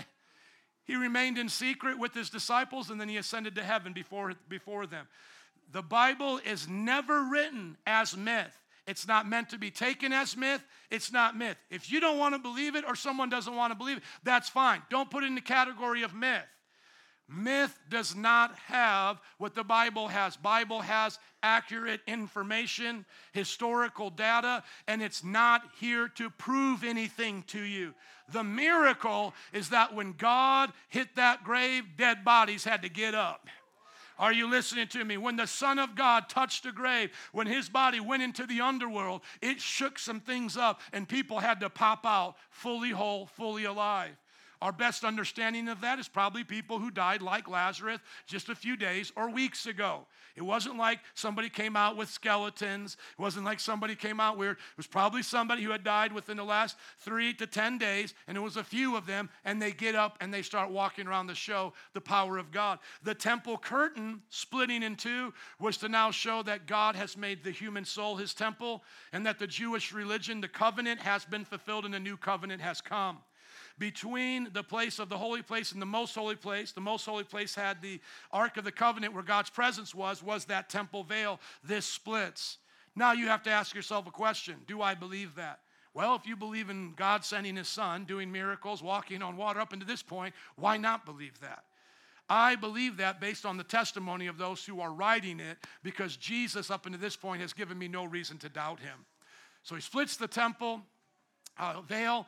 He remained in secret with his disciples, and then he ascended to heaven before, before them. The Bible is never written as myth. It's not meant to be taken as myth. It's not myth. If you don't want to believe it or someone doesn't want to believe it, that's fine. Don't put it in the category of myth. Myth does not have what the Bible has. Bible has accurate information, historical data, and it's not here to prove anything to you. The miracle is that when God hit that grave, dead bodies had to get up. Are you listening to me? When the Son of God touched the grave, when his body went into the underworld, it shook some things up, and people had to pop out fully whole, fully alive. Our best understanding of that is probably people who died like Lazarus just a few days or weeks ago. It wasn't like somebody came out with skeletons. It wasn't like somebody came out weird. It was probably somebody who had died within the last three to ten days, and it was a few of them, and they get up and they start walking around to show the power of God. The temple curtain splitting in two was to now show that God has made the human soul his temple, and that the Jewish religion, the covenant, has been fulfilled and a new covenant has come. Between the place of the holy place and the most holy place, the most holy place had the Ark of the Covenant where God's presence was, was that temple veil. This splits. Now you have to ask yourself a question. Do I believe that? Well, if you believe in God sending his son, doing miracles, walking on water up into this point, why not believe that? I believe that based on the testimony of those who are writing it, because Jesus up into this point has given me no reason to doubt him. So he splits the temple uh, veil.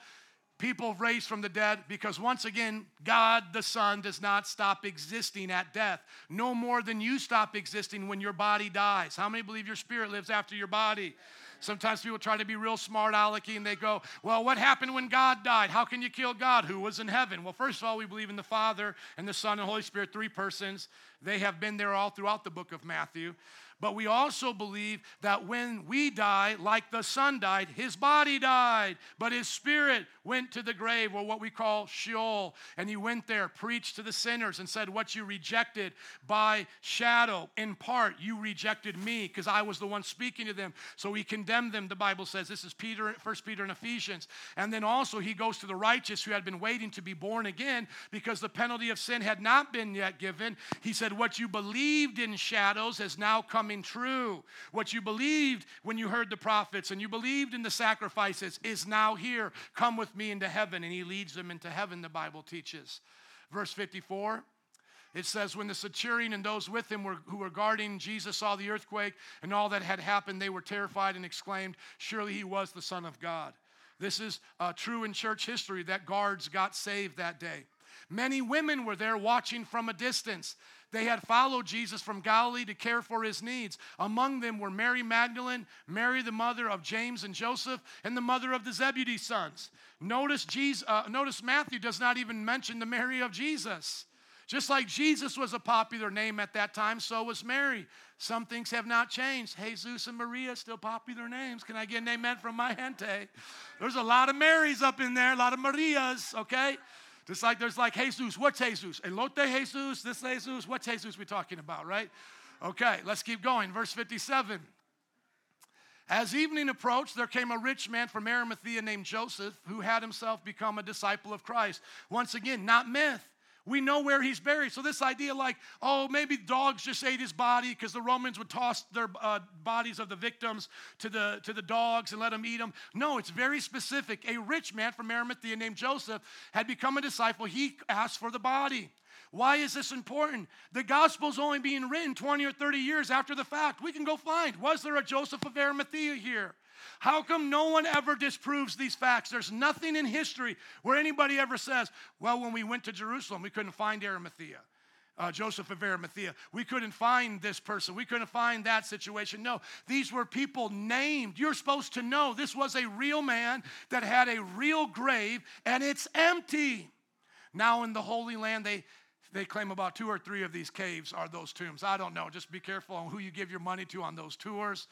People raised from the dead, because once again, God the Son does not stop existing at death. No more than you stop existing when your body dies. How many believe your spirit lives after your body? Sometimes people try to be real smart alecky and they go, well, what happened when God died? How can you kill God who was in heaven? Well, first of all, we believe in the Father and the Son and the Holy Spirit, three persons. They have been there all throughout the book of Matthew. But we also believe that when we die, like the Son died, his body died, but his spirit went to the grave, or what we call Sheol. And he went there, preached to the sinners, and said, what you rejected by shadow, in part, you rejected me, because I was the one speaking to them. So he condemned them, the Bible says. This is Peter, First Peter and Ephesians. And then also he goes to the righteous who had been waiting to be born again, because the penalty of sin had not been yet given. He said, what you believed in shadows has now come true. What you believed when you heard the prophets and you believed in the sacrifices is now here. Come with me into heaven. And he leads them into heaven, the Bible teaches. Verse fifty-four, it says, when the centurion and those with him were, who were guarding Jesus saw the earthquake and all that had happened, they were terrified and exclaimed, surely he was the Son of God. This is uh, true in church history, that guards got saved that day. Many women were there watching from a distance. They had followed Jesus from Galilee to care for his needs. Among them were Mary Magdalene, Mary the mother of James and Joseph, and the mother of the Zebedee sons. Notice, Jesus, uh, notice Matthew does not even mention the Mary of Jesus. Just like Jesus was a popular name at that time, so was Mary. Some things have not changed. Iēsous and Maria, still popular names. Can I get an amen from my gente? There's a lot of Marys up in there, a lot of Marias, okay? Just like there's like Iēsous, what's Iēsous? Elote Iēsous, this Iēsous, what's Iēsous we talking about, right? Okay, let's keep going. Verse fifty-seven. As evening approached, there came a rich man from Arimathea named Joseph, who had himself become a disciple of Christ. Once again, not myth. We know where he's buried. So this idea like, oh, maybe dogs just ate his body, because the Romans would toss their uh, bodies of the victims to the, to the dogs and let them eat them. No, it's very specific. A rich man from Arimathea named Joseph had become a disciple. He asked for the body. Why is this important? The gospel's only being written twenty or thirty years after the fact. We can go find, was there a Joseph of Arimathea here? How come no one ever disproves these facts? There's nothing in history where anybody ever says, well, when we went to Jerusalem, we couldn't find Arimathea. uh, Joseph of Arimathea. We couldn't find this person. We couldn't find that situation. No, these were people named. You're supposed to know this was a real man that had a real grave, and it's empty. Now in the Holy Land, they They claim about two or three of these caves are those tombs. I don't know. Just be careful on who you give your money to on those tours.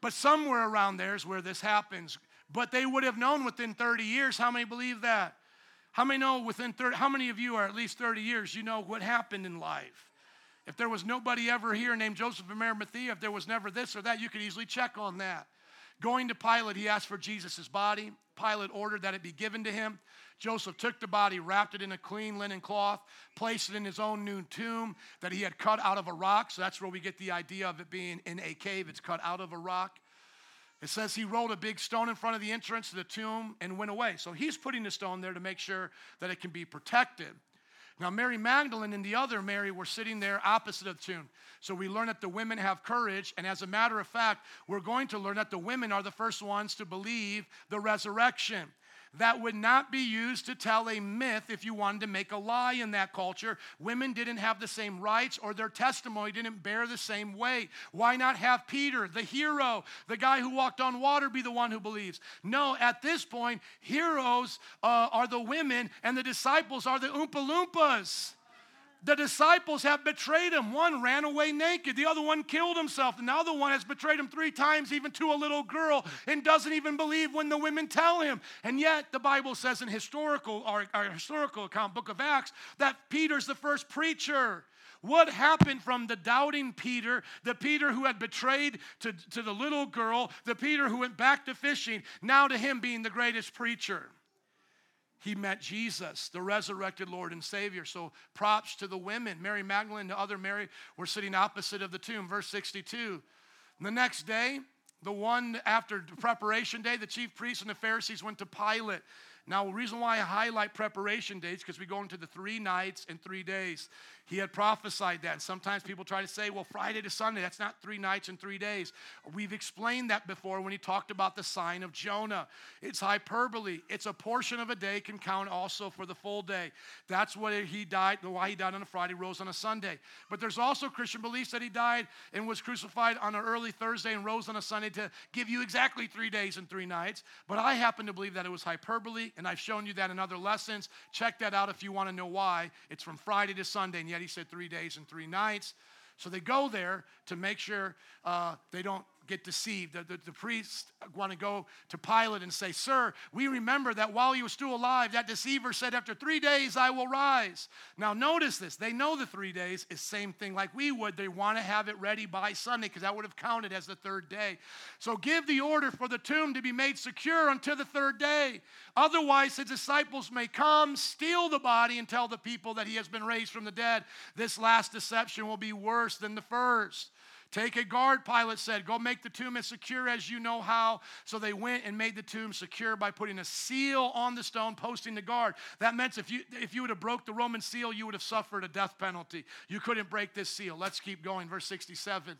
But somewhere around there is where this happens. But they would have known within thirty years. How many believe that? How many know within thirty? How many of you are at least thirty years? You know what happened in life. If there was nobody ever here named Joseph of Arimathea, if there was never this or that, you could easily check on that. Going to Pilate, he asked for Jesus' body. Pilate ordered that it be given to him. Joseph took the body, wrapped it in a clean linen cloth, placed it in his own new tomb that he had cut out of a rock. So that's where we get the idea of it being in a cave. It's cut out of a rock. It says he rolled a big stone in front of the entrance to the tomb and went away. So he's putting the stone there to make sure that it can be protected. Now, Mary Magdalene and the other Mary were sitting there opposite of the tomb. So we learn that the women have courage. And as a matter of fact, we're going to learn that the women are the first ones to believe the resurrection. That would not be used to tell a myth if you wanted to make a lie in that culture. Women didn't have the same rights, or their testimony didn't bear the same weight. Why not have Peter, the hero, the guy who walked on water, be the one who believes? No, at this point, heroes uh, are the women, and the disciples are the Oompa Loompas. The disciples have betrayed him. One ran away naked. The other one killed himself. And the other one has betrayed him three times, even to a little girl, and doesn't even believe when the women tell him. And yet, the Bible says in historical, our, our historical account, book of Acts, that Peter's the first preacher. What happened from the doubting Peter, the Peter who had betrayed to, to the little girl, the Peter who went back to fishing, now to him being the greatest preacher? He met Jesus, the resurrected Lord and Savior. So props to the women. Mary Magdalene and the other Mary were sitting opposite of the tomb. Verse sixty-two. The next day, the one after preparation day, the chief priests and the Pharisees went to Pilate. Now, the reason why I highlight preparation days, because we go into the three nights and three days. He had prophesied that. And sometimes people try to say, well, Friday to Sunday, that's not three nights and three days. We've explained that before when he talked about the sign of Jonah. It's hyperbole. It's a portion of a day can count also for the full day. That's what he died, why he died on a Friday, rose on a Sunday. But there's also Christian beliefs that he died and was crucified on an early Thursday and rose on a Sunday to give you exactly three days and three nights. But I happen to believe that it was hyperbole, and I've shown you that in other lessons. Check that out if you want to know why. It's from Friday to Sunday, and yet he said three days and three nights. So they go there to make sure uh, they don't get deceived. The, the, the priests want to go to Pilate and say, sir, we remember that while he was still alive, that deceiver said, after three days, I will rise. Now notice this. They know the three days is same thing like we would. They want to have it ready by Sunday because that would have counted as the third day. So give the order for the tomb to be made secure until the third day. Otherwise, the disciples may come, steal the body, and tell the people that he has been raised from the dead. This last deception will be worse than the first. Take a guard, Pilate said. Go make the tomb as secure as you know how. So they went and made the tomb secure by putting a seal on the stone, posting the guard. That meant if you if you would have broke the Roman seal, you would have suffered a death penalty. You couldn't break this seal. Let's keep going. Verse sixty-seven.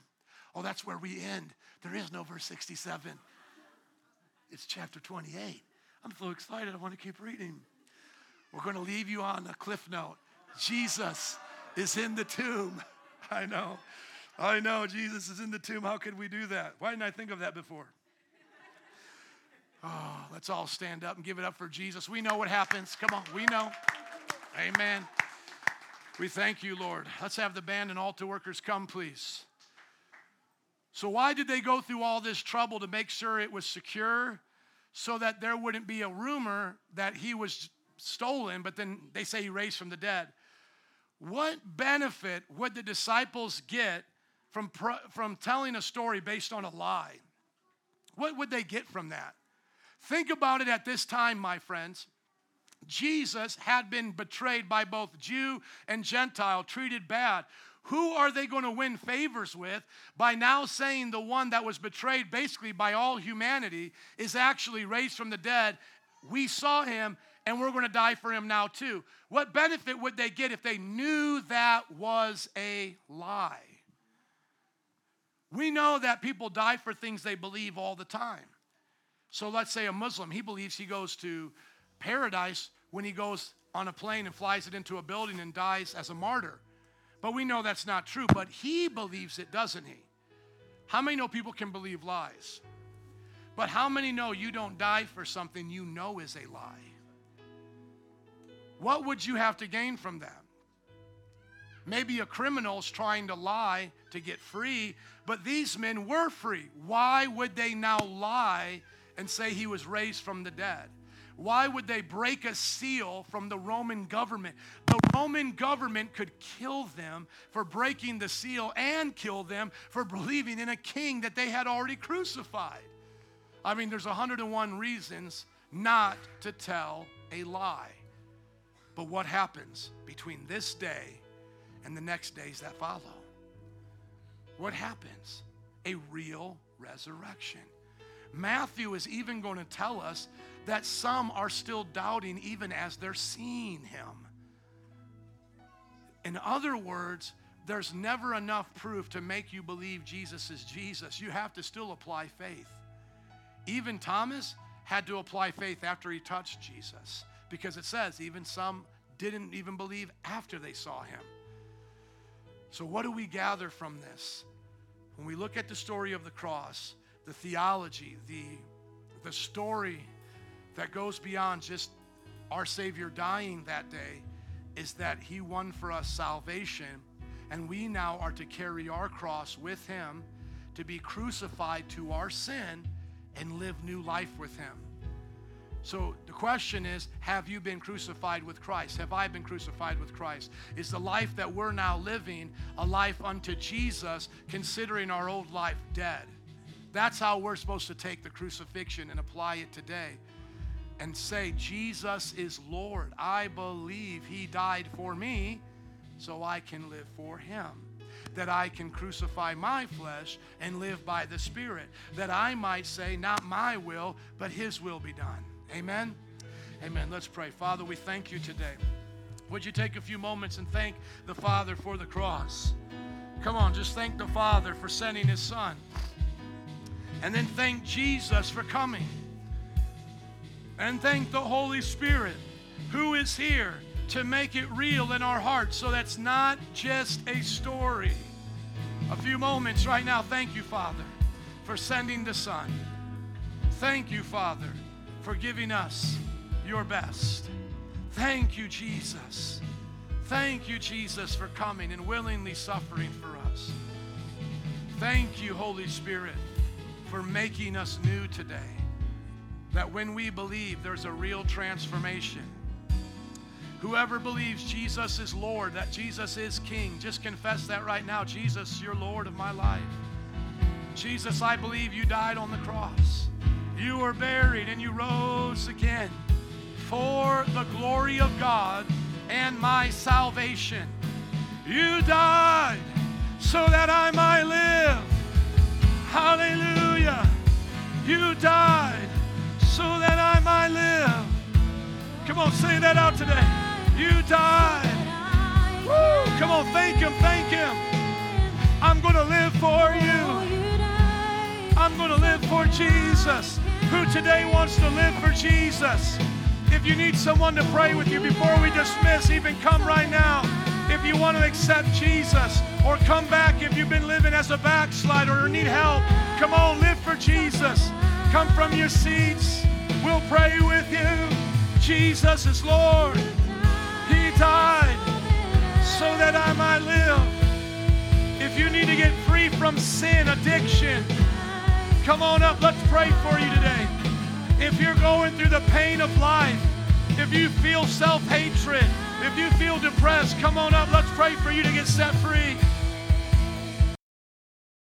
Oh, that's where we end. There is no verse sixty-seven. It's chapter twenty-eight. I'm so excited. I want to keep reading. We're going to leave you on a cliff note. Jesus is in the tomb. I know. I know, Jesus is in the tomb. How could we do that? Why didn't I think of that before? Oh, let's all stand up and give it up for Jesus. We know what happens. Come on, we know. Amen. We thank you, Lord. Let's have the band and altar workers come, please. So why did they go through all this trouble to make sure it was secure? So that there wouldn't be a rumor that he was stolen, but then they say he raised from the dead. What benefit would the disciples get From, from telling a story based on a lie? What would they get from that? Think about it at this time, my friends. Jesus had been betrayed by both Jew and Gentile, treated bad. Who are they going to win favors with by now saying the one that was betrayed basically by all humanity is actually raised from the dead? We saw him, and we're going to die for him now too. What benefit would they get if they knew that was a lie? We know that people die for things they believe all the time. So let's say a Muslim, he believes he goes to paradise when he goes on a plane and flies it into a building and dies as a martyr. But we know that's not true, but he believes it, doesn't he? How many know people can believe lies? But how many know you don't die for something you know is a lie? What would you have to gain from that? Maybe a criminal's trying to lie to get free, but these men were free. Why would they now lie and say he was raised from the dead? Why would they break a seal from the Roman government? The Roman government could kill them for breaking the seal and kill them for believing in a king that they had already crucified. I mean, there's one hundred one reasons not to tell a lie. But what happens between this day and the next days that follow? What happens? A real resurrection. Matthew is even going to tell us that some are still doubting even as they're seeing him. In other words, there's never enough proof to make you believe Jesus is Jesus. You have to still apply faith. Even Thomas had to apply faith after he touched Jesus, because it says even some didn't even believe after they saw him. So what do we gather from this? When we look at the story of the cross, the theology, the, the story that goes beyond just our Savior dying that day, is that he won for us salvation, and we now are to carry our cross with him, to be crucified to our sin and live new life with him. So the question is, have you been crucified with Christ? Have I been crucified with Christ? Is the life that we're now living a life unto Jesus, considering our old life dead? That's how we're supposed to take the crucifixion and apply it today and say, Jesus is Lord. I believe he died for me so I can live for him, that I can crucify my flesh and live by the Spirit, that I might say, not my will, but his will be done. Amen? Amen. Let's pray. Father, we thank you today. Would you take a few moments and thank the Father for the cross? Come on, just thank the Father for sending his Son. And then thank Jesus for coming. And thank the Holy Spirit who is here to make it real in our hearts so that's not just a story. A few moments right now. Thank you, Father, for sending the Son. Thank you, Father, for giving us your best. Thank you, Jesus. Thank you, Jesus, for coming and willingly suffering for us. Thank you, Holy Spirit, for making us new today, that when we believe, there's a real transformation. Whoever believes Jesus is Lord, that Jesus is King, just confess that right now. Jesus, you're Lord of my life. Jesus, I believe you died on the cross. You were buried and you rose again for the glory of God and my salvation. You died so that I might live. Hallelujah. You died so that I might live. Come on, say that out today. You died. Woo! Come on, thank him, thank him. I'm going to live for you. I'm going to live for Jesus. Who today wants to live for Jesus? If you need someone to pray with you before we dismiss, even come right now. If you want to accept Jesus, or come back if you've been living as a backslider or need help, come on, live for Jesus. Come from your seats. We'll pray with you. Jesus is Lord. He died so that I might live. If you need to get free from sin, addiction, come on up. Let's pray for you today. If you're going through the pain of life, if you feel self-hatred, if you feel depressed, come on up. Let's pray for you to get set free.